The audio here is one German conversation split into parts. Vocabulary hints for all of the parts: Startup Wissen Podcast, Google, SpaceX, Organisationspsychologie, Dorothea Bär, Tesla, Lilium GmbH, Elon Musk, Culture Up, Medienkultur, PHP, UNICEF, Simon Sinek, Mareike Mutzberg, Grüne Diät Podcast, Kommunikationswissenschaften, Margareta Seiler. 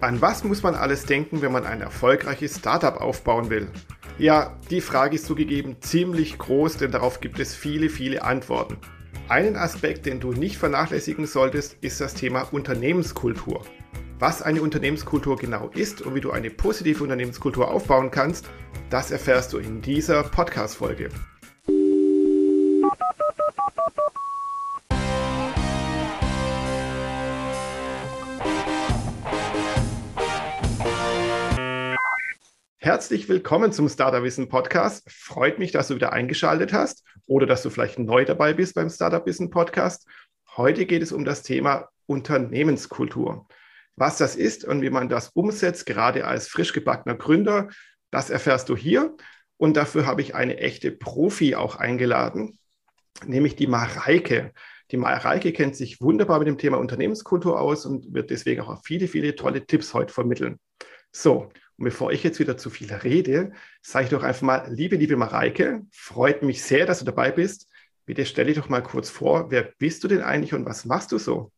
An was muss man alles denken, wenn man ein erfolgreiches Startup aufbauen will? Ja, die Frage ist zugegeben ziemlich groß, denn darauf gibt es viele, viele Antworten. Einen Aspekt, den du nicht vernachlässigen solltest, ist das Thema Unternehmenskultur. Was eine Unternehmenskultur genau ist und wie du eine positive Unternehmenskultur aufbauen kannst, das erfährst du in dieser Podcast-Folge. Herzlich willkommen zum Startup Wissen Podcast. Freut mich, dass du wieder eingeschaltet hast oder dass du vielleicht neu dabei bist beim Startup Wissen Podcast. Heute geht es um das Thema Unternehmenskultur. Was das ist und wie man das umsetzt, gerade als frisch gebackener Gründer, das erfährst du hier. Und dafür habe ich eine echte Profi auch eingeladen, nämlich die Mareike. Die Mareike kennt sich wunderbar mit dem Thema Unternehmenskultur aus und wird deswegen auch viele, viele tolle Tipps heute vermitteln. So. Und bevor ich jetzt wieder zu viel rede, sage ich doch einfach mal, liebe Mareike, freut mich sehr, dass du dabei bist. Bitte stell dich doch mal kurz vor, wer bist du denn eigentlich und was machst du so?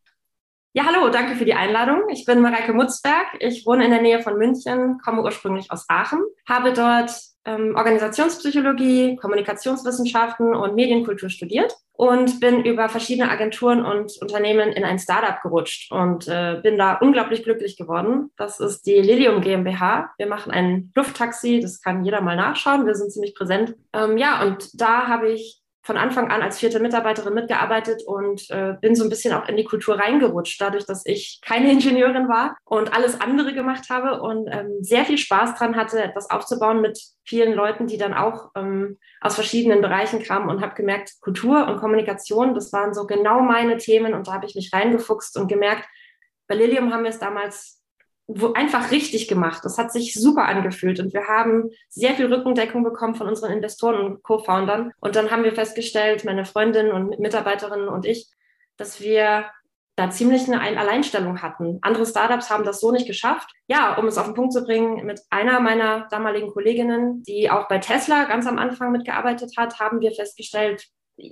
Ja, hallo, danke für die Einladung. Ich bin Mareike Mutzberg. Ich wohne in der Nähe von München, komme ursprünglich aus Aachen, habe dort Organisationspsychologie, Kommunikationswissenschaften und Medienkultur studiert und bin über verschiedene Agenturen und Unternehmen in ein Startup gerutscht und bin da unglaublich glücklich geworden. Das ist die Lilium GmbH. Wir machen ein Lufttaxi, das kann jeder mal nachschauen. Wir sind ziemlich präsent. Und da habe ich von Anfang an als vierte Mitarbeiterin mitgearbeitet und bin so ein bisschen auch in die Kultur reingerutscht, dadurch, dass ich keine Ingenieurin war und alles andere gemacht habe und sehr viel Spaß dran hatte, etwas aufzubauen mit vielen Leuten, die dann auch aus verschiedenen Bereichen kamen, und habe gemerkt, Kultur und Kommunikation, das waren so genau meine Themen, und da habe ich mich reingefuchst und gemerkt, bei Lilium haben wir es damals einfach richtig gemacht. Das hat sich super angefühlt und wir haben sehr viel Rückendeckung bekommen von unseren Investoren und Co-Foundern. Und dann haben wir festgestellt, meine Freundin und Mitarbeiterinnen und ich, dass wir da ziemlich eine Alleinstellung hatten. Andere Startups haben das so nicht geschafft. Ja, um es auf den Punkt zu bringen, mit einer meiner damaligen Kolleginnen, die auch bei Tesla ganz am Anfang mitgearbeitet hat, haben wir festgestellt,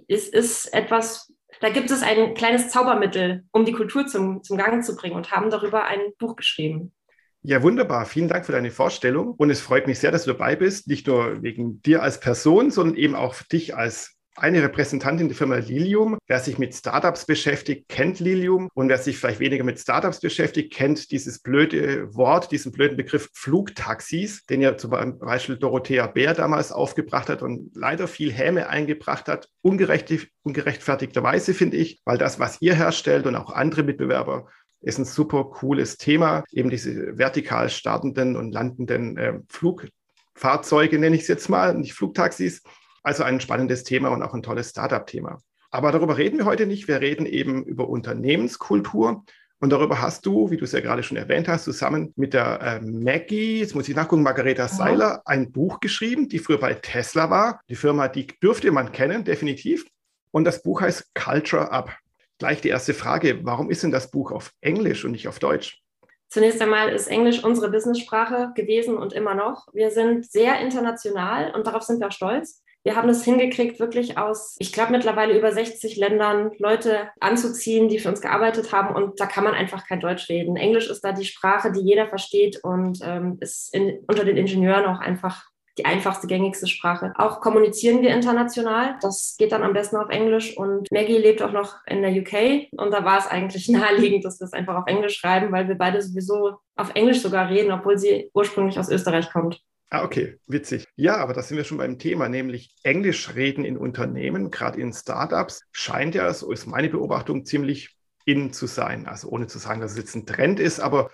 es ist etwas, da gibt es ein kleines Zaubermittel, um die Kultur zum Gang zu bringen, und haben darüber ein Buch geschrieben. Ja, wunderbar. Vielen Dank für deine Vorstellung. Und es freut mich sehr, dass du dabei bist. Nicht nur wegen dir als Person, sondern eben auch für dich als eine Repräsentantin der Firma Lilium. Wer sich mit Startups beschäftigt, kennt Lilium. Und wer sich vielleicht weniger mit Startups beschäftigt, kennt dieses blöde Wort, diesen blöden Begriff Flugtaxis, den ja zum Beispiel Dorothea Bär damals aufgebracht hat und leider viel Häme eingebracht hat. Ungerechtfertigterweise, finde ich, weil das, was ihr herstellt und auch andere Mitbewerber, ist ein super cooles Thema. Eben diese vertikal startenden und landenden Flugfahrzeuge, nenne ich es jetzt mal, nicht Flugtaxis. Also ein spannendes Thema und auch ein tolles Startup-Thema. Aber darüber reden wir heute nicht. Wir reden eben über Unternehmenskultur. Und darüber hast du, wie du es ja gerade schon erwähnt hast, zusammen mit der Margareta Seiler, ein Buch geschrieben, die früher bei Tesla war. Die Firma, die dürfte man kennen, definitiv. Und das Buch heißt Culture Up. Gleich die erste Frage, warum ist denn das Buch auf Englisch und nicht auf Deutsch? Zunächst einmal ist Englisch unsere Business-Sprache gewesen und immer noch. Wir sind sehr international und darauf sind wir auch stolz. Wir haben es hingekriegt, wirklich aus, ich glaube, mittlerweile über 60 Ländern Leute anzuziehen, die für uns gearbeitet haben, und da kann man einfach kein Deutsch reden. Englisch ist da die Sprache, die jeder versteht, und ist unter den Ingenieuren auch einfach die einfachste, gängigste Sprache. Auch kommunizieren wir international. Das geht dann am besten auf Englisch, und Maggie lebt auch noch in der UK und da war es eigentlich naheliegend, dass wir es einfach auf Englisch schreiben, weil wir beide sowieso auf Englisch sogar reden, obwohl sie ursprünglich aus Österreich kommt. Ah, okay, witzig. Ja, aber da sind wir schon beim Thema, nämlich Englisch reden in Unternehmen, gerade in Startups, scheint ja, so ist meine Beobachtung, ziemlich in zu sein. Also ohne zu sagen, dass es jetzt ein Trend ist, aber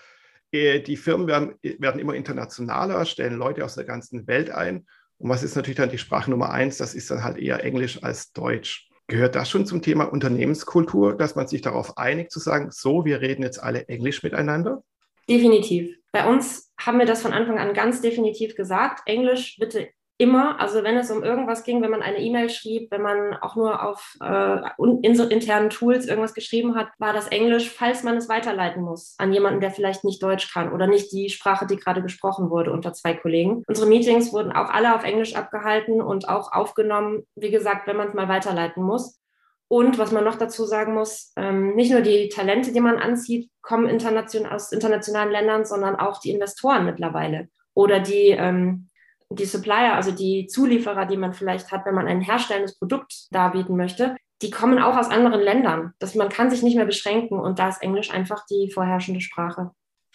die Firmen werden immer internationaler, stellen Leute aus der ganzen Welt ein. Und was ist natürlich dann die Sprache Nummer 1? Das ist dann halt eher Englisch als Deutsch. Gehört das schon zum Thema Unternehmenskultur, dass man sich darauf einigt zu sagen, so, wir reden jetzt alle Englisch miteinander? Definitiv. Bei uns haben wir das von Anfang an ganz definitiv gesagt. Englisch bitte immer. Also wenn es um irgendwas ging, wenn man eine E-Mail schrieb, wenn man auch nur auf internen Tools irgendwas geschrieben hat, war das Englisch, falls man es weiterleiten muss an jemanden, der vielleicht nicht Deutsch kann oder nicht die Sprache, die gerade gesprochen wurde unter zwei Kollegen. Unsere Meetings wurden auch alle auf Englisch abgehalten und auch aufgenommen, wie gesagt, wenn man es mal weiterleiten muss. Und was man noch dazu sagen muss, nicht nur die Talente, die man anzieht, kommen aus internationalen Ländern, sondern auch die Investoren mittlerweile oder die Supplier, also die Zulieferer, die man vielleicht hat, wenn man ein herstellendes Produkt darbieten möchte, die kommen auch aus anderen Ländern. Man kann sich nicht mehr beschränken und da ist Englisch einfach die vorherrschende Sprache.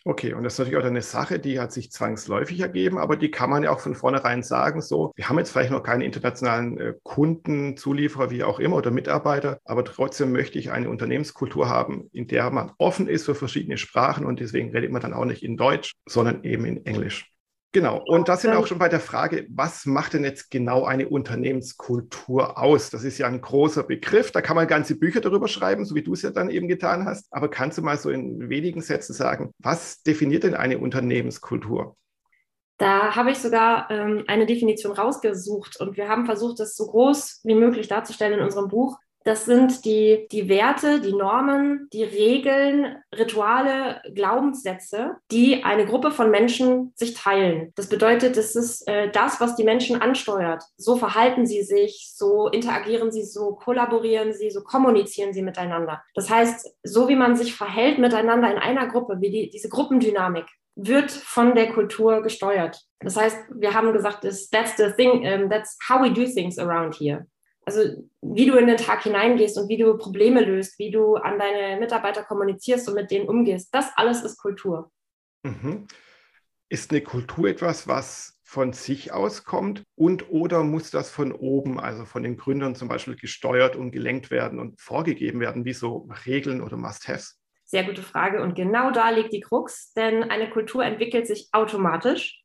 Okay, und das ist natürlich auch eine Sache, die hat sich zwangsläufig ergeben, aber die kann man ja auch von vornherein sagen, so, wir haben jetzt vielleicht noch keine internationalen Kunden, Zulieferer, wie auch immer, oder Mitarbeiter, aber trotzdem möchte ich eine Unternehmenskultur haben, in der man offen ist für verschiedene Sprachen und deswegen redet man dann auch nicht in Deutsch, sondern eben in Englisch. Genau, und da sind wir auch schon bei der Frage, was macht denn jetzt genau eine Unternehmenskultur aus? Das ist ja ein großer Begriff, da kann man ganze Bücher darüber schreiben, so wie du es ja dann eben getan hast. Aber kannst du mal so in wenigen Sätzen sagen, was definiert denn eine Unternehmenskultur? Da habe ich sogar eine Definition rausgesucht und wir haben versucht, das so groß wie möglich darzustellen in unserem Buch. Das sind die Werte, die Normen, die Regeln, Rituale, Glaubenssätze, die eine Gruppe von Menschen sich teilen. Das bedeutet, es ist das, was die Menschen ansteuert. So verhalten sie sich, so interagieren sie, so kollaborieren sie, so kommunizieren sie miteinander. Das heißt, so wie man sich verhält miteinander in einer Gruppe, wie diese Gruppendynamik, wird von der Kultur gesteuert. Das heißt, wir haben gesagt, that's how we do things around here. Also wie du in den Tag hineingehst und wie du Probleme löst, wie du an deine Mitarbeiter kommunizierst und mit denen umgehst, das alles ist Kultur. Mhm. Ist eine Kultur etwas, was von sich aus kommt und oder muss das von oben, also von den Gründern zum Beispiel gesteuert und gelenkt werden und vorgegeben werden, wie so Regeln oder Must-Haves? Sehr gute Frage und genau da liegt die Krux, denn eine Kultur entwickelt sich automatisch.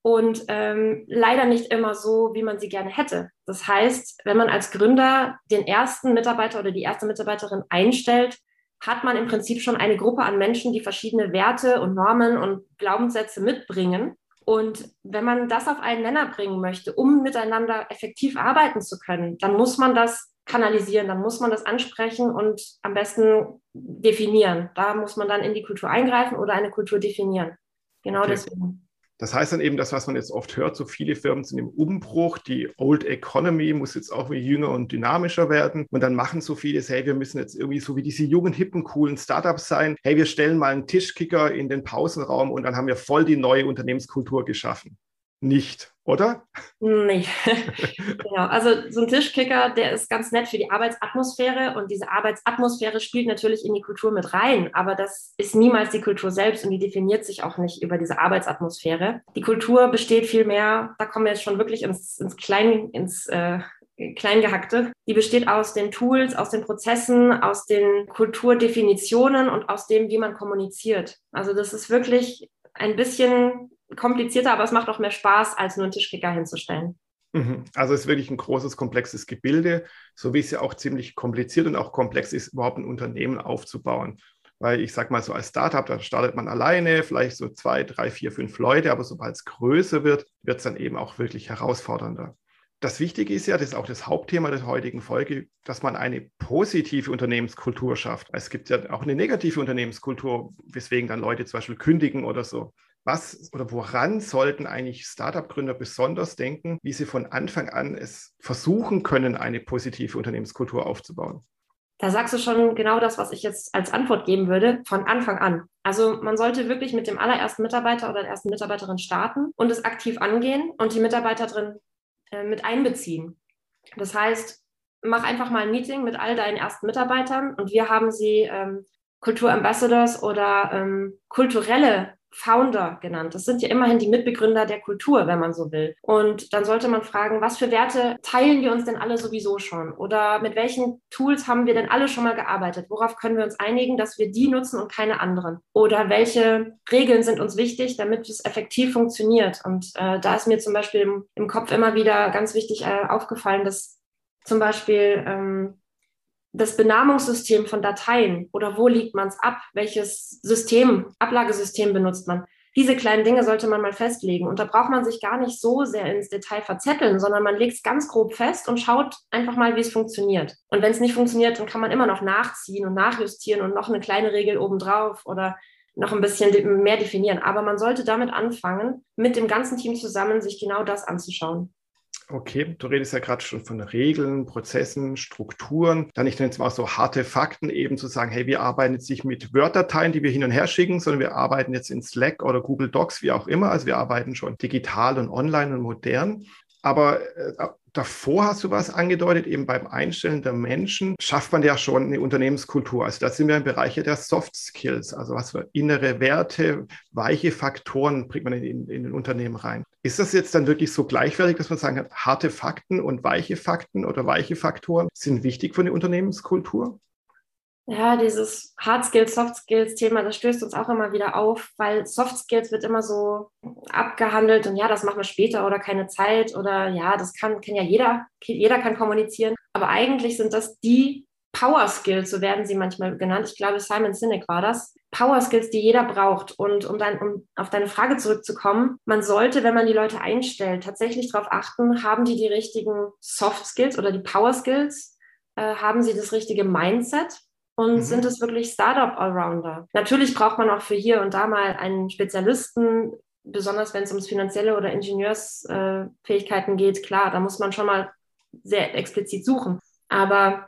Und leider nicht immer so, wie man sie gerne hätte. Das heißt, wenn man als Gründer den ersten Mitarbeiter oder die erste Mitarbeiterin einstellt, hat man im Prinzip schon eine Gruppe an Menschen, die verschiedene Werte und Normen und Glaubenssätze mitbringen. Und wenn man das auf einen Nenner bringen möchte, um miteinander effektiv arbeiten zu können, dann muss man das kanalisieren, dann muss man das ansprechen und am besten definieren. Da muss man dann in die Kultur eingreifen oder eine Kultur definieren. Genau okay. Deswegen. Das heißt dann eben, das, was man jetzt oft hört, so viele Firmen sind im Umbruch, die Old Economy muss jetzt auch wie jünger und dynamischer werden und dann machen so viele, hey, wir müssen jetzt irgendwie so wie diese jungen, hippen, coolen Startups sein, hey, wir stellen mal einen Tischkicker in den Pausenraum und dann haben wir voll die neue Unternehmenskultur geschaffen. Nicht, oder? Nee, genau. Also so ein Tischkicker, der ist ganz nett für die Arbeitsatmosphäre und diese Arbeitsatmosphäre spielt natürlich in die Kultur mit rein, aber das ist niemals die Kultur selbst und die definiert sich auch nicht über diese Arbeitsatmosphäre. Die Kultur besteht vielmehr, da kommen wir jetzt schon wirklich ins Kleingehackte, die besteht aus den Tools, aus den Prozessen, aus den Kulturdefinitionen und aus dem, wie man kommuniziert. Also das ist wirklich ein bisschen komplizierter, aber es macht auch mehr Spaß, als nur einen Tischkicker hinzustellen. Also es ist wirklich ein großes, komplexes Gebilde, so wie es ja auch ziemlich kompliziert und auch komplex ist, überhaupt ein Unternehmen aufzubauen. Weil ich sage mal so als Startup, da startet man alleine, vielleicht so 2, 3, 4, 5 Leute, aber sobald es größer wird, wird es dann eben auch wirklich herausfordernder. Das Wichtige ist ja, das ist auch das Hauptthema der heutigen Folge, dass man eine positive Unternehmenskultur schafft. Es gibt ja auch eine negative Unternehmenskultur, weswegen dann Leute zum Beispiel kündigen oder so. Was oder woran sollten eigentlich Startup-Gründer besonders denken, wie sie von Anfang an es versuchen können, eine positive Unternehmenskultur aufzubauen? Da sagst du schon genau das, was ich jetzt als Antwort geben würde, von Anfang an. Also man sollte wirklich mit dem allerersten Mitarbeiter oder der ersten Mitarbeiterin starten und es aktiv angehen und die Mitarbeiter drin mit einbeziehen. Das heißt, mach einfach mal ein Meeting mit all deinen ersten Mitarbeitern und wir haben sie Kulturambassadors oder kulturelle Founder genannt. Das sind ja immerhin die Mitbegründer der Kultur, wenn man so will. Und dann sollte man fragen, was für Werte teilen wir uns denn alle sowieso schon? Oder mit welchen Tools haben wir denn alle schon mal gearbeitet? Worauf können wir uns einigen, dass wir die nutzen und keine anderen? Oder welche Regeln sind uns wichtig, damit es effektiv funktioniert? Und da ist mir zum Beispiel im Kopf immer wieder ganz wichtig aufgefallen, dass zum Beispiel das Benamungssystem von Dateien oder wo legt man es ab, welches Ablagesystem benutzt man. Diese kleinen Dinge sollte man mal festlegen und da braucht man sich gar nicht so sehr ins Detail verzetteln, sondern man legt es ganz grob fest und schaut einfach mal, wie es funktioniert. Und wenn es nicht funktioniert, dann kann man immer noch nachziehen und nachjustieren und noch eine kleine Regel obendrauf oder noch ein bisschen mehr definieren. Aber man sollte damit anfangen, mit dem ganzen Team zusammen sich genau das anzuschauen. Okay, du redest ja gerade schon von Regeln, Prozessen, Strukturen. Dann, ich nenne es mal so harte Fakten, eben zu sagen, hey, wir arbeiten jetzt nicht mit Word-Dateien, die wir hin und her schicken, sondern wir arbeiten jetzt in Slack oder Google Docs, wie auch immer. Also wir arbeiten schon digital und online und modern. Aber davor hast du was angedeutet, eben beim Einstellen der Menschen schafft man ja schon eine Unternehmenskultur. Also da sind wir im Bereich der Soft Skills, also was für innere Werte, weiche Faktoren bringt man in den Unternehmen rein. Ist das jetzt dann wirklich so gleichwertig, dass man sagen kann, harte Fakten oder weiche Faktoren sind wichtig für die Unternehmenskultur? Ja, dieses Hard Skills, Soft Skills Thema, das stößt uns auch immer wieder auf, weil Soft Skills wird immer so abgehandelt und ja, das machen wir später oder keine Zeit oder ja, das kann ja jeder kann kommunizieren. Aber eigentlich sind das die Power Skills, so werden sie manchmal genannt. Ich glaube, Simon Sinek war das. Power Skills, die jeder braucht. Und um auf deine Frage zurückzukommen, man sollte, wenn man die Leute einstellt, tatsächlich darauf achten, haben die richtigen Soft Skills oder die Power Skills, haben sie das richtige Mindset? Und sind es wirklich Startup-Allrounder? Natürlich braucht man auch für hier und da mal einen Spezialisten, besonders wenn es ums finanzielle oder Ingenieursfähigkeiten geht. Klar, da muss man schon mal sehr explizit suchen. Aber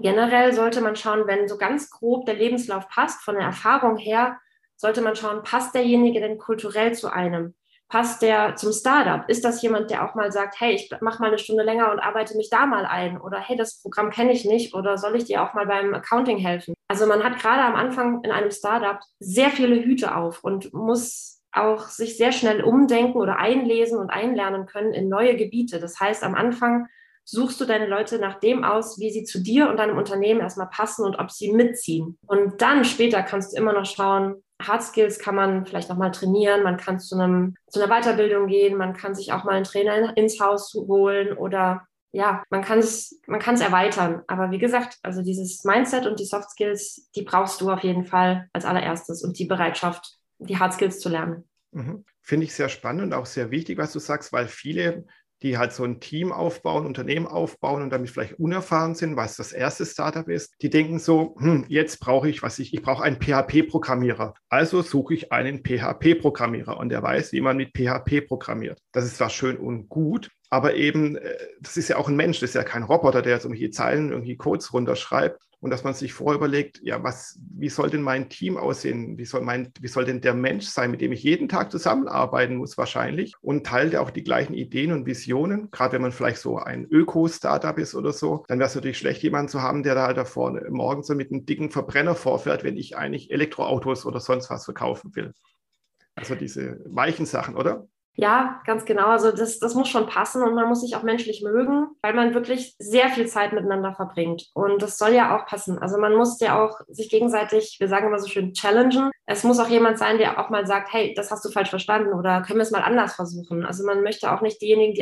generell sollte man schauen, wenn so ganz grob der Lebenslauf passt, von der Erfahrung her, sollte man schauen, passt derjenige denn kulturell zu einem? Passt der zum Startup? Ist das jemand, der auch mal sagt, hey, ich mache mal eine Stunde länger und arbeite mich da mal ein? Oder hey, das Programm kenne ich nicht oder soll ich dir auch mal beim Accounting helfen? Also man hat gerade am Anfang in einem Startup sehr viele Hüte auf und muss auch sich sehr schnell umdenken oder einlesen und einlernen können in neue Gebiete. Das heißt, am Anfang suchst du deine Leute nach dem aus, wie sie zu dir und deinem Unternehmen erstmal passen und ob sie mitziehen. Und dann später kannst du immer noch schauen, Hard Skills kann man vielleicht nochmal trainieren, man kann zu einer Weiterbildung gehen, man kann sich auch mal einen Trainer ins Haus holen oder ja, man kann es erweitern. Aber wie gesagt, also dieses Mindset und die Soft Skills, die brauchst du auf jeden Fall als allererstes und die Bereitschaft, die Hard Skills zu lernen. Finde ich sehr spannend und auch sehr wichtig, was du sagst, weil viele, die halt so ein Team aufbauen, Unternehmen aufbauen und damit vielleicht unerfahren sind, weil es das erste Startup ist, die denken so, jetzt brauche ich, ich brauche einen PHP-Programmierer. Also suche ich einen PHP-Programmierer und der weiß, wie man mit PHP programmiert. Das ist zwar schön und gut, aber eben, das ist ja auch ein Mensch, das ist ja kein Roboter, der jetzt irgendwelche Zeilen, irgendwie Codes runterschreibt. Und dass man sich vorher überlegt, ja, wie soll denn mein Team aussehen? Wie soll denn der Mensch sein, mit dem ich jeden Tag zusammenarbeiten muss wahrscheinlich? Und teilt auch die gleichen Ideen und Visionen. Gerade wenn man vielleicht so ein Öko-Startup ist oder so, dann wäre es natürlich schlecht, jemanden zu haben, der da halt da vorne morgens so mit einem dicken Verbrenner vorfährt, wenn ich eigentlich Elektroautos oder sonst was verkaufen will. Also diese weichen Sachen, oder? Ja, ganz genau. Also das muss schon passen und man muss sich auch menschlich mögen, weil man wirklich sehr viel Zeit miteinander verbringt. Und das soll ja auch passen. Also man muss ja auch sich gegenseitig, wir sagen immer so schön, challengen. Es muss auch jemand sein, der auch mal sagt, hey, das hast du falsch verstanden oder können wir es mal anders versuchen. Also man möchte auch nicht diejenigen,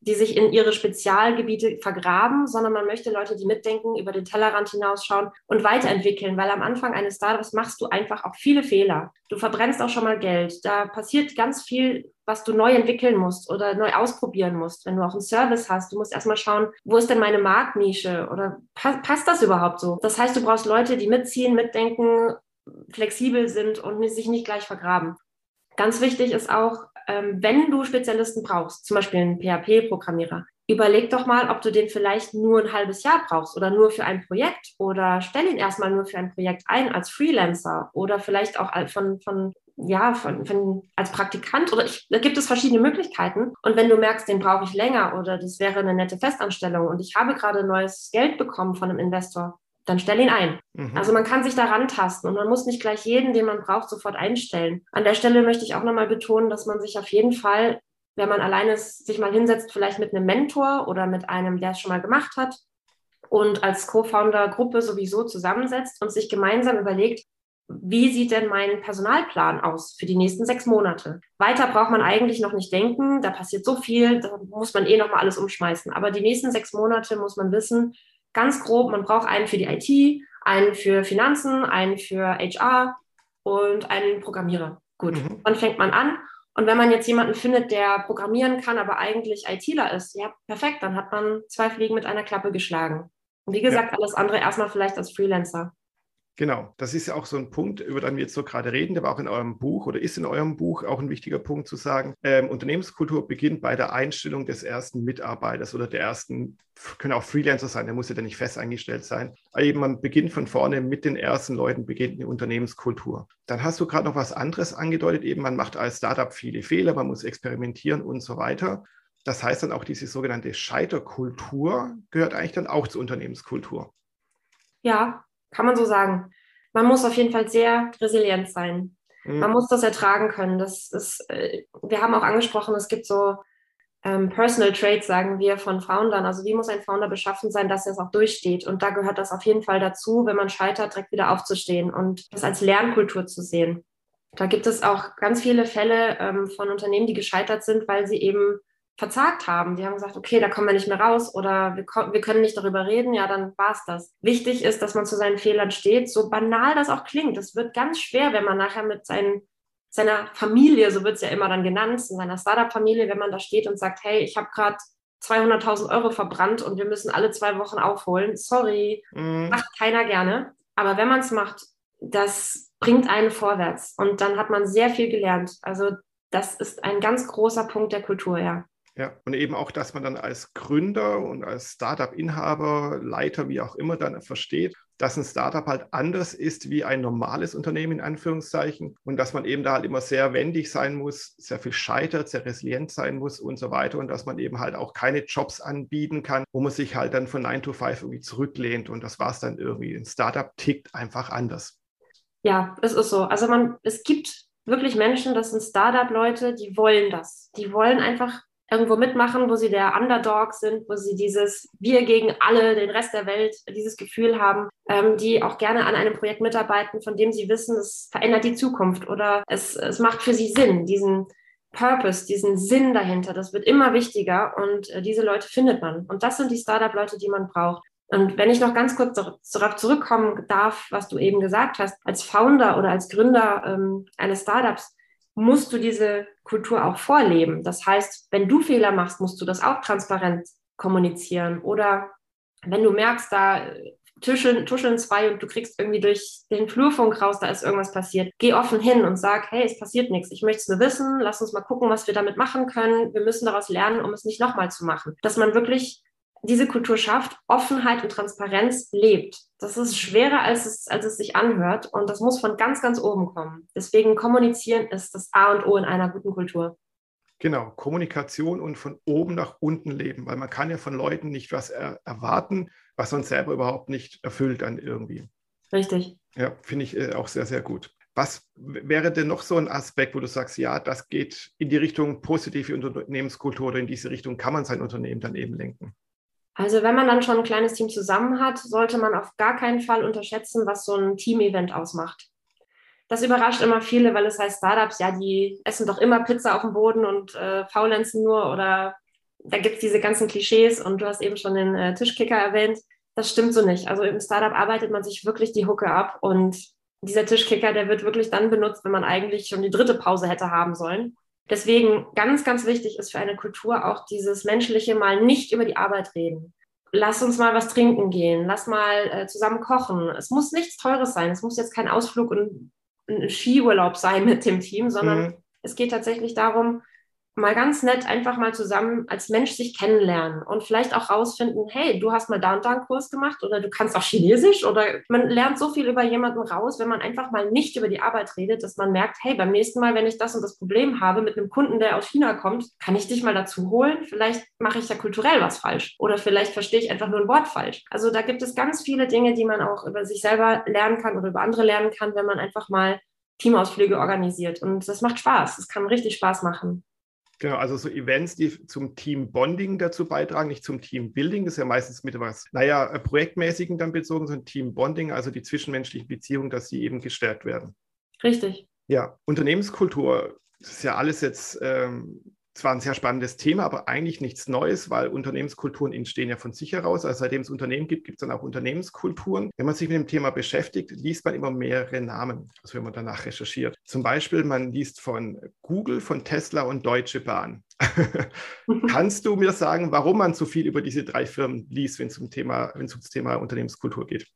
die sich in ihre Spezialgebiete vergraben, sondern man möchte Leute, die mitdenken, über den Tellerrand hinausschauen und weiterentwickeln, weil am Anfang eines Startups machst du einfach auch viele Fehler. Du verbrennst auch schon mal Geld. Da passiert ganz viel, was du neu entwickeln musst oder neu ausprobieren musst. Wenn du auch einen Service hast, du musst erstmal schauen, wo ist denn meine Marktnische oder passt das überhaupt so? Das heißt, du brauchst Leute, die mitziehen, mitdenken, flexibel sind und sich nicht gleich vergraben. Ganz wichtig ist auch, wenn du Spezialisten brauchst, zum Beispiel einen PHP-Programmierer, überleg doch mal, ob du den vielleicht nur ein halbes Jahr brauchst oder nur für ein Projekt oder stell ihn erstmal nur für ein Projekt ein als Freelancer oder vielleicht auch als Praktikant oder da gibt es verschiedene Möglichkeiten. Und wenn du merkst, den brauche ich länger oder das wäre eine nette Festanstellung und ich habe gerade neues Geld bekommen von einem Investor, dann stell ihn ein. Also man kann sich da rantasten und man muss nicht gleich jeden, den man braucht, sofort einstellen. An der Stelle möchte ich auch nochmal betonen, dass man sich auf jeden Fall, wenn man alleine ist, sich mal hinsetzt, vielleicht mit einem Mentor oder mit einem, der es schon mal gemacht hat und als Co-Founder-Gruppe sowieso zusammensetzt und sich gemeinsam überlegt, wie sieht denn mein Personalplan aus für die nächsten 6 Monate? Weiter braucht man eigentlich noch nicht denken, da passiert so viel, da muss man nochmal alles umschmeißen. Aber die nächsten 6 Monate muss man wissen, ganz grob, man braucht einen für die IT, einen für Finanzen, einen für HR und einen Programmierer. Gut, dann fängt man an. Und wenn man jetzt jemanden findet, der programmieren kann, aber eigentlich ITler ist, ja, perfekt, dann hat man 2 Fliegen mit einer Klappe geschlagen. Und wie gesagt, alles andere erstmal vielleicht als Freelancer. Genau, das ist ja auch so ein Punkt, über den wir jetzt so gerade reden, der war auch in eurem Buch oder ist in eurem Buch auch ein wichtiger Punkt zu sagen, Unternehmenskultur beginnt bei der Einstellung des ersten Mitarbeiters oder der ersten, können auch Freelancer sein, der muss ja dann nicht fest eingestellt sein, aber eben man beginnt von vorne mit den ersten Leuten, beginnt eine Unternehmenskultur. Dann hast du gerade noch was anderes angedeutet, eben man macht als Startup viele Fehler, man muss experimentieren und so weiter. Das heißt dann auch, diese sogenannte Scheiterkultur gehört eigentlich dann auch zur Unternehmenskultur. Ja, kann man so sagen. Man muss auf jeden Fall sehr resilient sein. Mhm. Man muss das ertragen können. Das ist, wir haben auch angesprochen, es gibt so Personal Traits, sagen wir, von Foundern. Also wie muss ein Founder beschaffen sein, dass er es auch durchsteht? Und da gehört das auf jeden Fall dazu, wenn man scheitert, direkt wieder aufzustehen und das als Lernkultur zu sehen. Da gibt es auch ganz viele Fälle von Unternehmen, die gescheitert sind, weil sie eben verzagt haben. Die haben gesagt, okay, da kommen wir nicht mehr raus oder wir können nicht darüber reden, ja, dann war es das. Wichtig ist, dass man zu seinen Fehlern steht, so banal das auch klingt. Es wird ganz schwer, wenn man nachher mit seiner Familie, so wird es ja immer dann genannt, in seiner Startup-Familie, wenn man da steht und sagt, hey, ich habe gerade 200.000 Euro verbrannt und wir müssen alle 2 Wochen aufholen. Sorry, macht keiner gerne. Aber wenn man es macht, das bringt einen vorwärts und dann hat man sehr viel gelernt. Also das ist ein ganz großer Punkt der Kultur, ja. Ja, und eben auch, dass man dann als Gründer und als Startup-Inhaber, Leiter, wie auch immer, dann versteht, dass ein Startup halt anders ist wie ein normales Unternehmen in Anführungszeichen und dass man eben da halt immer sehr wendig sein muss, sehr viel scheitert, sehr resilient sein muss und so weiter und dass man eben halt auch keine Jobs anbieten kann, wo man sich halt dann von 9 to 5 irgendwie zurücklehnt und das war es dann irgendwie. Ein Startup tickt einfach anders. Ja, es ist so. Also es gibt wirklich Menschen, das sind Startup-Leute, die wollen das. Die wollen einfach irgendwo mitmachen, wo sie der Underdog sind, wo sie dieses Wir gegen alle, den Rest der Welt, dieses Gefühl haben, die auch gerne an einem Projekt mitarbeiten, von dem sie wissen, es verändert die Zukunft oder es macht für sie Sinn, diesen Purpose, diesen Sinn dahinter. Das wird immer wichtiger und diese Leute findet man. Und das sind die Startup-Leute, die man braucht. Und wenn ich noch ganz kurz darauf zurückkommen darf, was du eben gesagt hast, als Founder oder als Gründer eines Startups, musst du diese Kultur auch vorleben. Das heißt, wenn du Fehler machst, musst du das auch transparent kommunizieren. Oder wenn du merkst, da tuscheln 2 und du kriegst irgendwie durch den Flurfunk raus, da ist irgendwas passiert. Geh offen hin und sag, hey, es passiert nichts. Ich möchte es nur wissen. Lass uns mal gucken, was wir damit machen können. Wir müssen daraus lernen, um es nicht nochmal zu machen. Dass man wirklich diese Kultur schafft, Offenheit und Transparenz lebt. Das ist schwerer, als es sich anhört und das muss von ganz, ganz oben kommen. Deswegen kommunizieren ist das A und O in einer guten Kultur. Genau, Kommunikation und von oben nach unten leben, weil man kann ja von Leuten nicht was erwarten, was man selber überhaupt nicht erfüllt dann irgendwie. Richtig. Ja, finde ich auch sehr, sehr gut. Was wäre denn noch so ein Aspekt, wo du sagst, ja, das geht in die Richtung positive Unternehmenskultur oder in diese Richtung kann man sein Unternehmen dann eben lenken? Also wenn man dann schon ein kleines Team zusammen hat, sollte man auf gar keinen Fall unterschätzen, was so ein Team-Event ausmacht. Das überrascht immer viele, weil es heißt Startups, ja, die essen doch immer Pizza auf dem Boden und faulenzen nur oder da gibt es diese ganzen Klischees und du hast eben schon den Tischkicker erwähnt. Das stimmt so nicht. Also im Startup arbeitet man sich wirklich die Hucke ab und dieser Tischkicker, der wird wirklich dann benutzt, wenn man eigentlich schon die 3. Pause hätte haben sollen. Deswegen ganz, ganz wichtig ist für eine Kultur auch dieses menschliche mal nicht über die Arbeit reden. Lass uns mal was trinken gehen, lass mal zusammen kochen. Es muss nichts Teures sein, es muss jetzt kein Ausflug und ein Skiurlaub sein mit dem Team, sondern es geht tatsächlich darum, mal ganz nett einfach mal zusammen als Mensch sich kennenlernen und vielleicht auch rausfinden, hey, du hast mal da und da einen Kurs gemacht oder du kannst auch Chinesisch oder man lernt so viel über jemanden raus, wenn man einfach mal nicht über die Arbeit redet, dass man merkt, hey, beim nächsten Mal, wenn ich das und das Problem habe mit einem Kunden, der aus China kommt, kann ich dich mal dazu holen? Vielleicht mache ich ja kulturell was falsch oder vielleicht verstehe ich einfach nur ein Wort falsch. Also da gibt es ganz viele Dinge, die man auch über sich selber lernen kann oder über andere lernen kann, wenn man einfach mal Teamausflüge organisiert und das macht Spaß, das kann richtig Spaß machen. Genau, also so Events, die zum Team-Bonding dazu beitragen, nicht zum Team-Building, das ist ja meistens mit was, Projektmäßigen dann bezogen, sondern Team-Bonding, also die zwischenmenschlichen Beziehungen, dass die eben gestärkt werden. Richtig. Ja, Unternehmenskultur, das ist ja alles jetzt zwar ein sehr spannendes Thema, aber eigentlich nichts Neues, weil Unternehmenskulturen entstehen ja von sich heraus. Also seitdem es Unternehmen gibt, gibt es dann auch Unternehmenskulturen. Wenn man sich mit dem Thema beschäftigt, liest man immer mehrere Namen, also wenn man danach recherchiert. Zum Beispiel, man liest von Google, von Tesla und Deutsche Bahn. Kannst du mir sagen, warum man so viel über diese 3 Firmen liest, wenn es um das Thema Unternehmenskultur geht?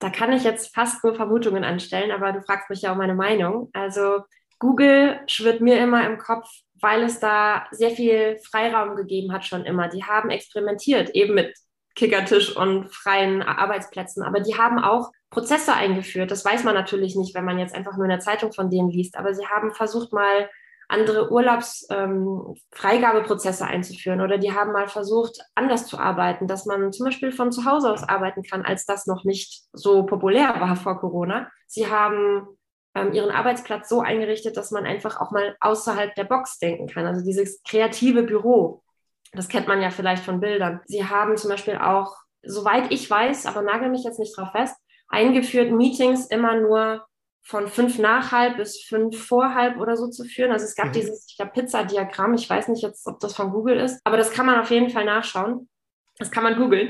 Da kann ich jetzt fast nur Vermutungen anstellen, aber du fragst mich ja um meine Meinung. Also Google schwirrt mir immer im Kopf, weil es da sehr viel Freiraum gegeben hat schon immer. Die haben experimentiert, eben mit Kickertisch und freien Arbeitsplätzen. Aber die haben auch Prozesse eingeführt. Das weiß man natürlich nicht, wenn man jetzt einfach nur in der Zeitung von denen liest. Aber sie haben versucht, mal andere Urlaubsfreigabeprozesse einzuführen. Oder die haben mal versucht, anders zu arbeiten, dass man zum Beispiel von zu Hause aus arbeiten kann, als das noch nicht so populär war vor Corona. Sie haben ihren Arbeitsplatz so eingerichtet, dass man einfach auch mal außerhalb der Box denken kann. Also dieses kreative Büro, das kennt man ja vielleicht von Bildern. Sie haben zum Beispiel auch, soweit ich weiß, aber nagel mich jetzt nicht drauf fest, eingeführt, Meetings immer nur von 5 nach halb bis 5 vor halb oder so zu führen. Also es gab dieses, ich glaube, Pizzadiagramm. Ich weiß nicht jetzt, ob das von Google ist, aber das kann man auf jeden Fall nachschauen. Das kann man googeln.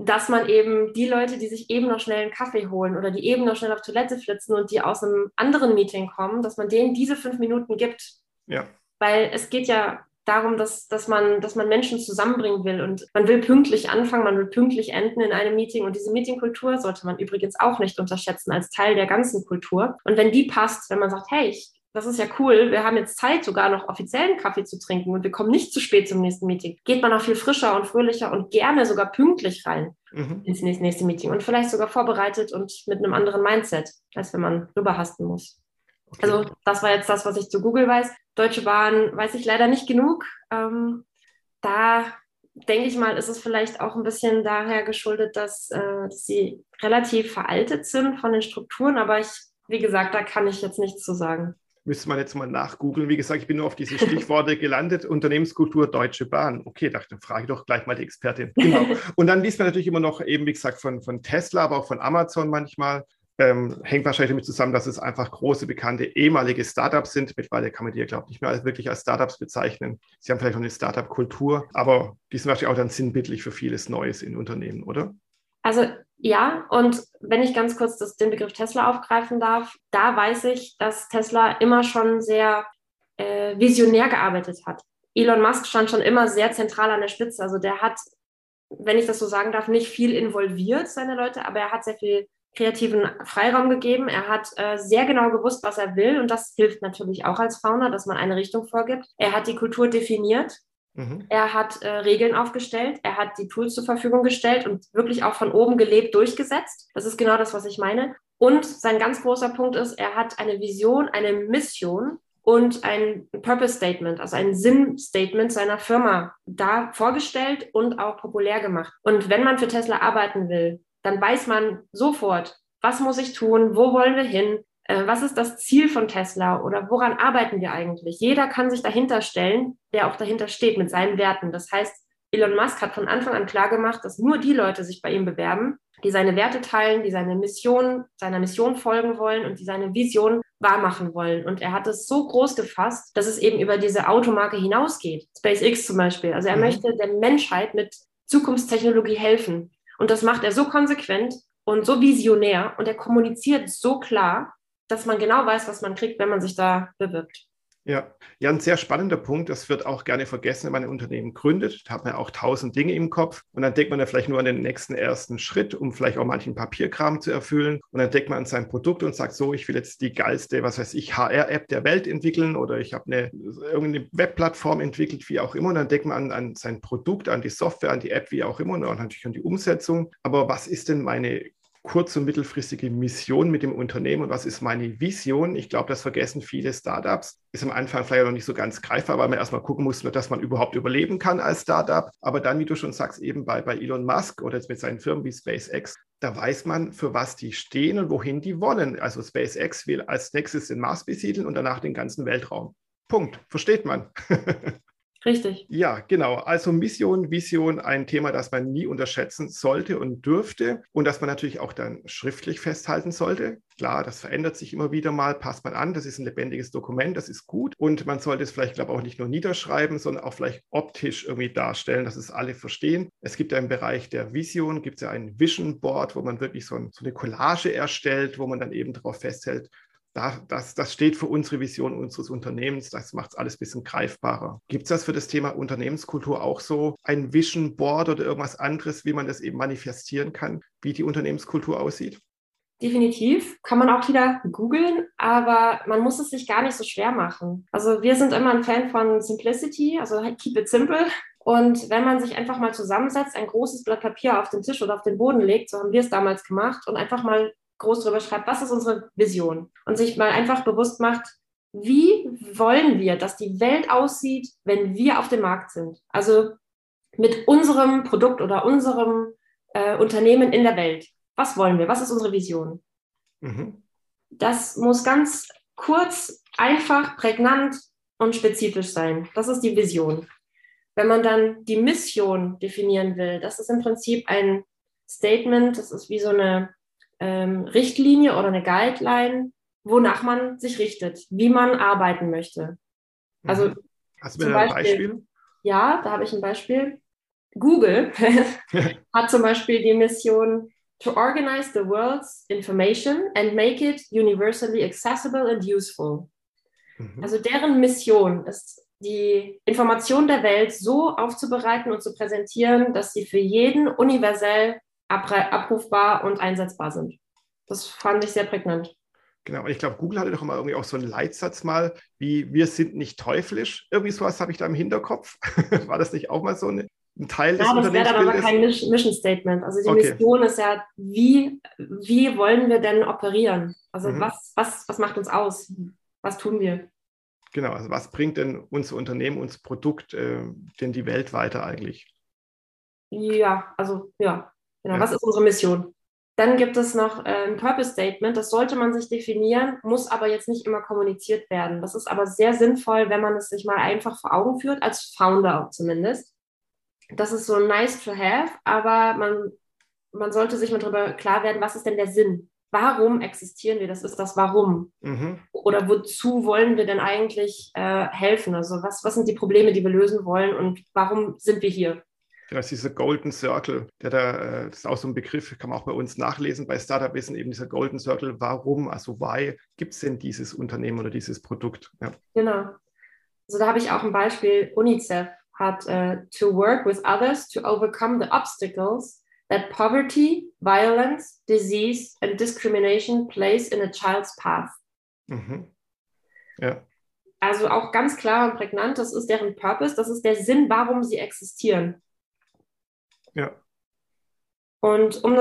Dass man eben die Leute, die sich eben noch schnell einen Kaffee holen oder die eben noch schnell auf Toilette flitzen und die aus einem anderen Meeting kommen, dass man denen diese 5 Minuten gibt. Ja. Weil es geht ja darum, dass man Menschen zusammenbringen will und man will pünktlich anfangen, man will pünktlich enden in einem Meeting und diese Meetingkultur sollte man übrigens auch nicht unterschätzen als Teil der ganzen Kultur. Und wenn die passt, wenn man sagt, hey, das ist ja cool, wir haben jetzt Zeit, sogar noch offiziellen Kaffee zu trinken und wir kommen nicht zu spät zum nächsten Meeting, geht man auch viel frischer und fröhlicher und gerne sogar pünktlich rein ins nächste Meeting und vielleicht sogar vorbereitet und mit einem anderen Mindset, als wenn man rüberhasten muss. Okay. Also das war jetzt das, was ich zu Google weiß. Deutsche Bahn weiß ich leider nicht genug. Da denke ich mal, ist es vielleicht auch ein bisschen daher geschuldet, dass sie relativ veraltet sind von den Strukturen, aber wie gesagt, da kann ich jetzt nichts zu sagen. Müsste man jetzt mal nachgoogeln. Wie gesagt, ich bin nur auf diese Stichworte gelandet. Unternehmenskultur, Deutsche Bahn. Okay, dachte, frage doch gleich mal die Expertin. Genau. Und dann liest man natürlich immer noch eben, wie gesagt, von Tesla, aber auch von Amazon manchmal. Hängt wahrscheinlich damit zusammen, dass es einfach große, bekannte, ehemalige Startups sind. Mittlerweile kann man die ja, glaube ich, nicht mehr wirklich als Startups bezeichnen. Sie haben vielleicht noch eine Startup-Kultur, aber die sind wahrscheinlich auch dann sinnbildlich für vieles Neues in Unternehmen, oder? Also ja, und wenn ich ganz kurz den Begriff Tesla aufgreifen darf, da weiß ich, dass Tesla immer schon sehr visionär gearbeitet hat. Elon Musk stand schon immer sehr zentral an der Spitze. Also der hat, wenn ich das so sagen darf, nicht viel involviert, seine Leute, aber er hat sehr viel kreativen Freiraum gegeben. Er hat sehr genau gewusst, was er will und das hilft natürlich auch als Founder, dass man eine Richtung vorgibt. Er hat die Kultur definiert. Er hat Regeln aufgestellt, er hat die Tools zur Verfügung gestellt und wirklich auch von oben gelebt durchgesetzt. Das ist genau das, was ich meine. Und sein ganz großer Punkt ist, er hat eine Vision, eine Mission und ein Purpose-Statement, also ein Sinn-Statement seiner Firma da vorgestellt und auch populär gemacht. Und wenn man für Tesla arbeiten will, dann weiß man sofort, was muss ich tun, wo wollen wir hin, was ist das Ziel von Tesla oder woran arbeiten wir eigentlich? Jeder kann sich dahinter stellen, der auch dahinter steht mit seinen Werten. Das heißt, Elon Musk hat von Anfang an klar gemacht, dass nur die Leute sich bei ihm bewerben, die seine Werte teilen, die seiner Mission folgen wollen und die seine Vision wahrmachen wollen. Und er hat es so groß gefasst, dass es eben über diese Automarke hinausgeht. SpaceX zum Beispiel. Also er möchte der Menschheit mit Zukunftstechnologie helfen. Und das macht er so konsequent und so visionär und er kommuniziert so klar, dass man genau weiß, was man kriegt, wenn man sich da bewirbt. Ja, ein sehr spannender Punkt. Das wird auch gerne vergessen, wenn man ein Unternehmen gründet. Da hat man auch 1000 Dinge im Kopf. Und dann denkt man ja vielleicht nur an den nächsten ersten Schritt, um vielleicht auch manchen Papierkram zu erfüllen. Und dann denkt man an sein Produkt und sagt so, ich will jetzt die geilste, was weiß ich, HR-App der Welt entwickeln oder ich habe irgendeine Webplattform entwickelt, wie auch immer. Und dann denkt man an sein Produkt, an die Software, an die App, wie auch immer und auch natürlich an die Umsetzung. Aber was ist denn meine kurz- und mittelfristige Mission mit dem Unternehmen und was ist meine Vision? Ich glaube, das vergessen viele Startups. Ist am Anfang vielleicht noch nicht so ganz greifbar, weil man erstmal gucken muss, dass man überhaupt überleben kann als Startup. Aber dann, wie du schon sagst, eben bei Elon Musk oder jetzt mit seinen Firmen wie SpaceX, da weiß man, für was die stehen und wohin die wollen. Also SpaceX will als nächstes den Mars besiedeln und danach den ganzen Weltraum. Punkt. Versteht man. Richtig. Ja, genau. Also Mission, Vision, ein Thema, das man nie unterschätzen sollte und dürfte und das man natürlich auch dann schriftlich festhalten sollte. Klar, das verändert sich immer wieder mal, passt man an, das ist ein lebendiges Dokument, das ist gut und man sollte es vielleicht, glaube ich, auch nicht nur niederschreiben, sondern auch vielleicht optisch irgendwie darstellen, dass es alle verstehen. Es gibt ja im Bereich der Vision, gibt es ja ein Vision Board, wo man wirklich so eine Collage erstellt, wo man dann eben darauf festhält, Das steht für unsere Vision unseres Unternehmens. Das macht es alles ein bisschen greifbarer. Gibt es das für das Thema Unternehmenskultur auch so ein Vision Board oder irgendwas anderes, wie man das eben manifestieren kann, wie die Unternehmenskultur aussieht? Definitiv. Kann man auch wieder googeln, aber man muss es sich gar nicht so schwer machen. Also wir sind immer ein Fan von Simplicity, also keep it simple. Und wenn man sich einfach mal zusammensetzt, ein großes Blatt Papier auf den Tisch oder auf den Boden legt, so haben wir es damals gemacht, und einfach mal groß drüber schreibt, was ist unsere Vision? Und sich mal einfach bewusst macht, wie wollen wir, dass die Welt aussieht, wenn wir auf dem Markt sind? Also mit unserem Produkt oder unserem Unternehmen in der Welt. Was wollen wir? Was ist unsere Vision? Mhm. Das muss ganz kurz, einfach, prägnant und spezifisch sein. Das ist die Vision. Wenn man dann die Mission definieren will, das ist im Prinzip ein Statement, das ist wie so eine Richtlinie oder eine Guideline, wonach man sich richtet, wie man arbeiten möchte. Also hast du mir da ein Beispiel? Ja, da habe ich ein Beispiel. Google hat zum Beispiel die Mission to organize the world's information and make it universally accessible and useful. Mhm. Also deren Mission ist, die Information der Welt so aufzubereiten und zu präsentieren, dass sie für jeden universell abrufbar und einsetzbar sind. Das fand ich sehr prägnant. Genau, und ich glaube, Google hatte doch immer irgendwie auch so einen Leitsatz mal, wie wir sind nicht teuflisch. Irgendwie sowas habe ich da im Hinterkopf. War das nicht auch mal so ein Teil des Unternehmensbildes? Ja, das wäre aber kein Mission Statement. Also die Mission ist ja, wie wollen wir denn operieren? Also was macht uns aus? Was tun wir? Genau, also was bringt denn unser Unternehmen, unser Produkt denn die Welt weiter eigentlich? Ja, also ja. Genau, ja. Was ist unsere Mission? Dann gibt es noch ein Purpose-Statement, das sollte man sich definieren, muss aber jetzt nicht immer kommuniziert werden. Das ist aber sehr sinnvoll, wenn man es sich mal einfach vor Augen führt, als Founder auch zumindest. Das ist so nice to have, aber man sollte sich mal darüber klar werden, was ist denn der Sinn? Warum existieren wir? Das ist das Warum. Mhm. Oder wozu wollen wir denn eigentlich helfen? Also was sind die Probleme, die wir lösen wollen, und warum sind wir hier? Genau, das ist dieser Golden Circle, das ist auch so ein Begriff, kann man auch bei uns nachlesen, bei Startup Wissen, eben dieser Golden Circle, warum, also why, gibt es denn dieses Unternehmen oder dieses Produkt? Ja. Genau. Also da habe ich auch ein Beispiel, UNICEF hat to work with others to overcome the obstacles that poverty, violence, disease and discrimination place in a child's path. Mhm. Ja. Also auch ganz klar und prägnant, das ist deren Purpose, das ist der Sinn, warum sie existieren. Ja. Und um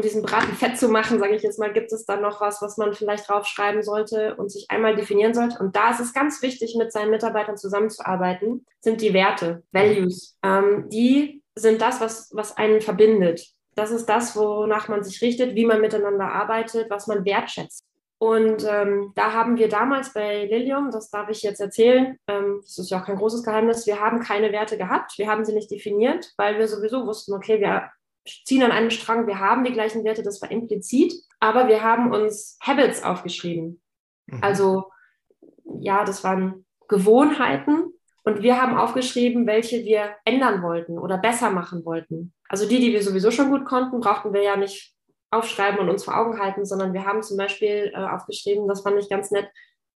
diesen Braten fett zu machen, sage ich jetzt mal, gibt es dann noch was man vielleicht draufschreiben sollte und sich einmal definieren sollte. Und da ist es ganz wichtig, mit seinen Mitarbeitern zusammenzuarbeiten, sind die Werte, Values. Die sind das, was einen verbindet. Das ist das, wonach man sich richtet, wie man miteinander arbeitet, was man wertschätzt. Und da haben wir damals bei Lilium, das darf ich jetzt erzählen, das ist ja auch kein großes Geheimnis, wir haben keine Werte gehabt, wir haben sie nicht definiert, weil wir sowieso wussten, okay, wir ziehen an einem Strang, wir haben die gleichen Werte, das war implizit, aber wir haben uns Habits aufgeschrieben. Mhm. Also ja, das waren Gewohnheiten, und wir haben aufgeschrieben, welche wir ändern wollten oder besser machen wollten. Also die wir sowieso schon gut konnten, brauchten wir ja nicht aufschreiben und uns vor Augen halten, sondern wir haben zum Beispiel aufgeschrieben, das fand ich ganz nett,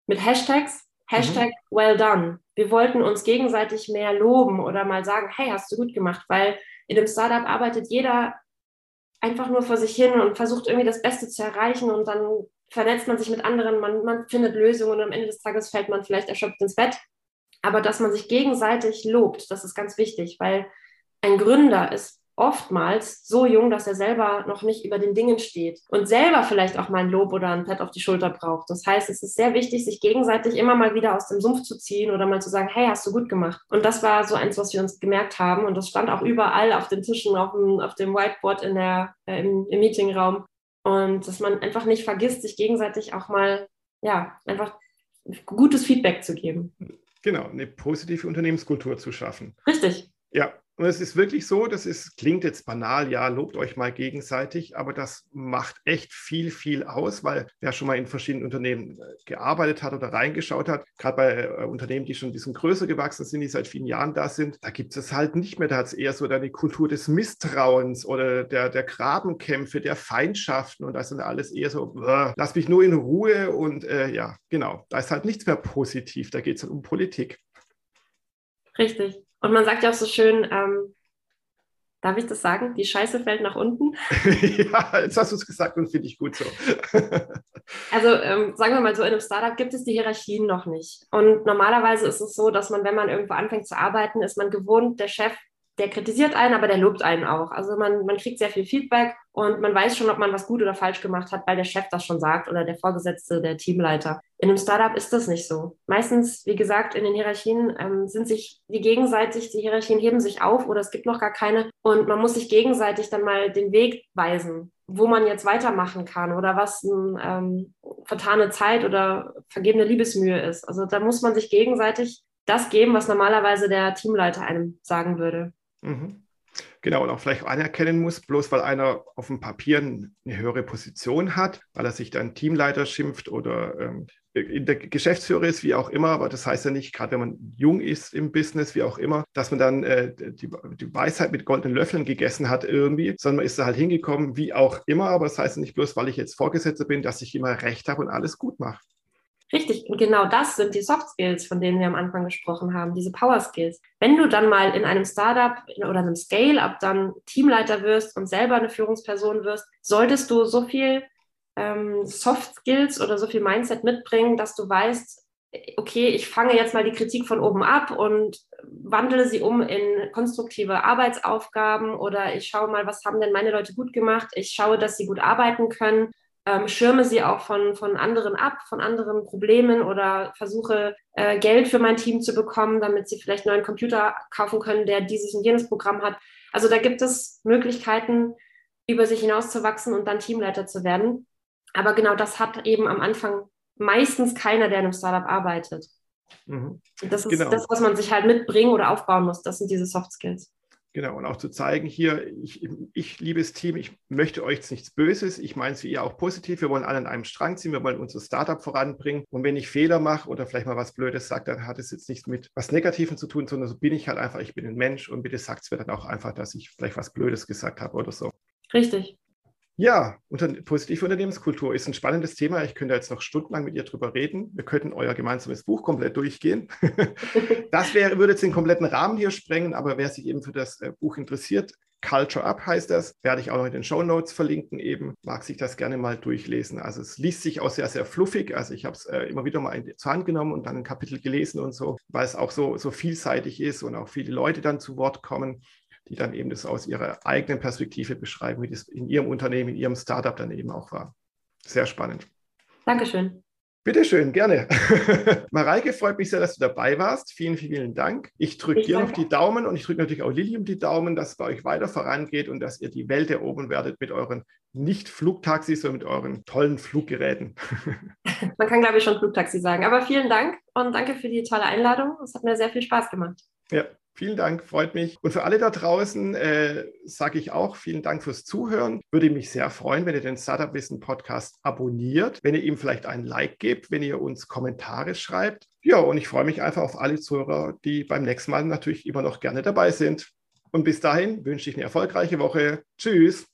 mit Hashtags, Hashtag well done. Wir wollten uns gegenseitig mehr loben oder mal sagen, hey, hast du gut gemacht, weil in einem Startup arbeitet jeder einfach nur vor sich hin und versucht irgendwie das Beste zu erreichen, und dann vernetzt man sich mit anderen, man findet Lösungen, und am Ende des Tages fällt man vielleicht erschöpft ins Bett, aber dass man sich gegenseitig lobt, das ist ganz wichtig, weil ein Gründer ist oftmals so jung, dass er selber noch nicht über den Dingen steht und selber vielleicht auch mal ein Lob oder ein Pat auf die Schulter braucht. Das heißt, es ist sehr wichtig, sich gegenseitig immer mal wieder aus dem Sumpf zu ziehen oder mal zu sagen, hey, hast du gut gemacht. Und das war so eins, was wir uns gemerkt haben, und das stand auch überall auf den Tischen, auf dem Whiteboard im Meetingraum, und dass man einfach nicht vergisst, sich gegenseitig auch mal, ja, einfach gutes Feedback zu geben. Genau, eine positive Unternehmenskultur zu schaffen. Richtig. Ja. Und es ist wirklich so, das ist, klingt jetzt banal, ja, lobt euch mal gegenseitig, aber das macht echt viel, viel aus, weil wer schon mal in verschiedenen Unternehmen gearbeitet hat oder reingeschaut hat, gerade bei Unternehmen, die schon ein bisschen größer gewachsen sind, die seit vielen Jahren da sind, da gibt es es halt nicht mehr. Da hat es eher so eine Kultur des Misstrauens oder der Grabenkämpfe, der Feindschaften, und das sind alles eher so, lass mich nur in Ruhe, und ja, genau, da ist halt nichts mehr positiv, da geht es halt um Politik. Richtig. Und man sagt ja auch so schön, darf ich das sagen? Die Scheiße fällt nach unten. Ja, jetzt hast du es gesagt und finde ich gut so. Also sagen wir mal so, in einem Startup gibt es die Hierarchien noch nicht. Und normalerweise ist es so, dass man, wenn man irgendwo anfängt zu arbeiten, ist man gewohnt, der Chef, der kritisiert einen, aber der lobt einen auch. Also man kriegt sehr viel Feedback und man weiß schon, ob man was gut oder falsch gemacht hat, weil der Chef das schon sagt oder der Vorgesetzte, der Teamleiter. In einem Startup ist das nicht so. Meistens, wie gesagt, in den Hierarchien die Hierarchien heben sich auf oder es gibt noch gar keine, und man muss sich gegenseitig dann mal den Weg weisen, wo man jetzt weitermachen kann oder was vertane Zeit oder vergebene Liebesmühe ist. Also da muss man sich gegenseitig das geben, was normalerweise der Teamleiter einem sagen würde. Mhm. Genau, und auch vielleicht anerkennen muss, bloß weil einer auf dem Papier eine höhere Position hat, weil er sich dann Teamleiter schimpft oder in der Geschäftsführer ist, wie auch immer, aber das heißt ja nicht, gerade wenn man jung ist im Business, wie auch immer, dass man dann die Weisheit mit goldenen Löffeln gegessen hat irgendwie, sondern man ist da halt hingekommen, wie auch immer, aber das heißt ja nicht bloß, weil ich jetzt Vorgesetzter bin, dass ich immer recht habe und alles gut mache. Richtig, und genau das sind die Soft Skills, von denen wir am Anfang gesprochen haben, diese Power Skills. Wenn du dann mal in einem Startup oder einem Scale-Up dann Teamleiter wirst und selber eine Führungsperson wirst, solltest du so viel Soft Skills oder so viel Mindset mitbringen, dass du weißt, okay, ich fange jetzt mal die Kritik von oben ab und wandle sie um in konstruktive Arbeitsaufgaben, oder ich schaue mal, was haben denn meine Leute gut gemacht, ich schaue, dass sie gut arbeiten können. Schirme sie auch von anderen ab, von anderen Problemen, oder versuche Geld für mein Team zu bekommen, damit sie vielleicht einen neuen Computer kaufen können, der dieses und jenes Programm hat. Also da gibt es Möglichkeiten, über sich hinauszuwachsen und dann Teamleiter zu werden. Aber genau das hat eben am Anfang meistens keiner, der in einem Startup arbeitet. Mhm. Das ist genau das, was man sich halt mitbringen oder aufbauen muss. Das sind diese Soft Skills. Genau, und auch zu zeigen hier, ich liebes Team, ich möchte euch jetzt nichts Böses, ich meine es wie ihr auch positiv, wir wollen alle an einem Strang ziehen, wir wollen unser Startup voranbringen, und wenn ich Fehler mache oder vielleicht mal was Blödes sage, dann hat es jetzt nichts mit was Negativem zu tun, sondern so bin ich halt einfach, ich bin ein Mensch, und bitte sagt es mir dann auch einfach, dass ich vielleicht was Blödes gesagt habe oder so. Richtig. Ja, positive Unternehmenskultur ist ein spannendes Thema. Ich könnte jetzt noch stundenlang mit ihr drüber reden. Wir könnten euer gemeinsames Buch komplett durchgehen. Das würde jetzt den kompletten Rahmen hier sprengen, aber wer sich eben für das Buch interessiert, Culture Up heißt das, werde ich auch noch in den Shownotes verlinken eben, mag sich das gerne mal durchlesen. Also es liest sich auch sehr, sehr fluffig, also ich habe es immer wieder mal zur Hand genommen und dann ein Kapitel gelesen und so, weil es auch so vielseitig ist und auch viele Leute dann zu Wort kommen, die dann eben das aus ihrer eigenen Perspektive beschreiben, wie das in ihrem Unternehmen, in ihrem Startup dann eben auch war. Sehr spannend. Dankeschön. Bitteschön, gerne. Mareike, freut mich sehr, dass du dabei warst. Vielen, vielen Dank. Ich drücke dir noch die Daumen, und ich drücke natürlich auch Lilium die Daumen, dass es bei euch weiter vorangeht und dass ihr die Welt erobern werdet mit euren nicht Flugtaxis, sondern mit euren tollen Fluggeräten. Man kann, glaube ich, schon Flugtaxi sagen. Aber vielen Dank und danke für die tolle Einladung. Es hat mir sehr viel Spaß gemacht. Ja. Vielen Dank, freut mich. Und für alle da draußen sage ich auch vielen Dank fürs Zuhören. Würde mich sehr freuen, wenn ihr den Startup Wissen Podcast abonniert, wenn ihr ihm vielleicht einen Like gebt, wenn ihr uns Kommentare schreibt. Ja, und ich freue mich einfach auf alle Zuhörer, die beim nächsten Mal natürlich immer noch gerne dabei sind. Und bis dahin wünsche ich eine erfolgreiche Woche. Tschüss.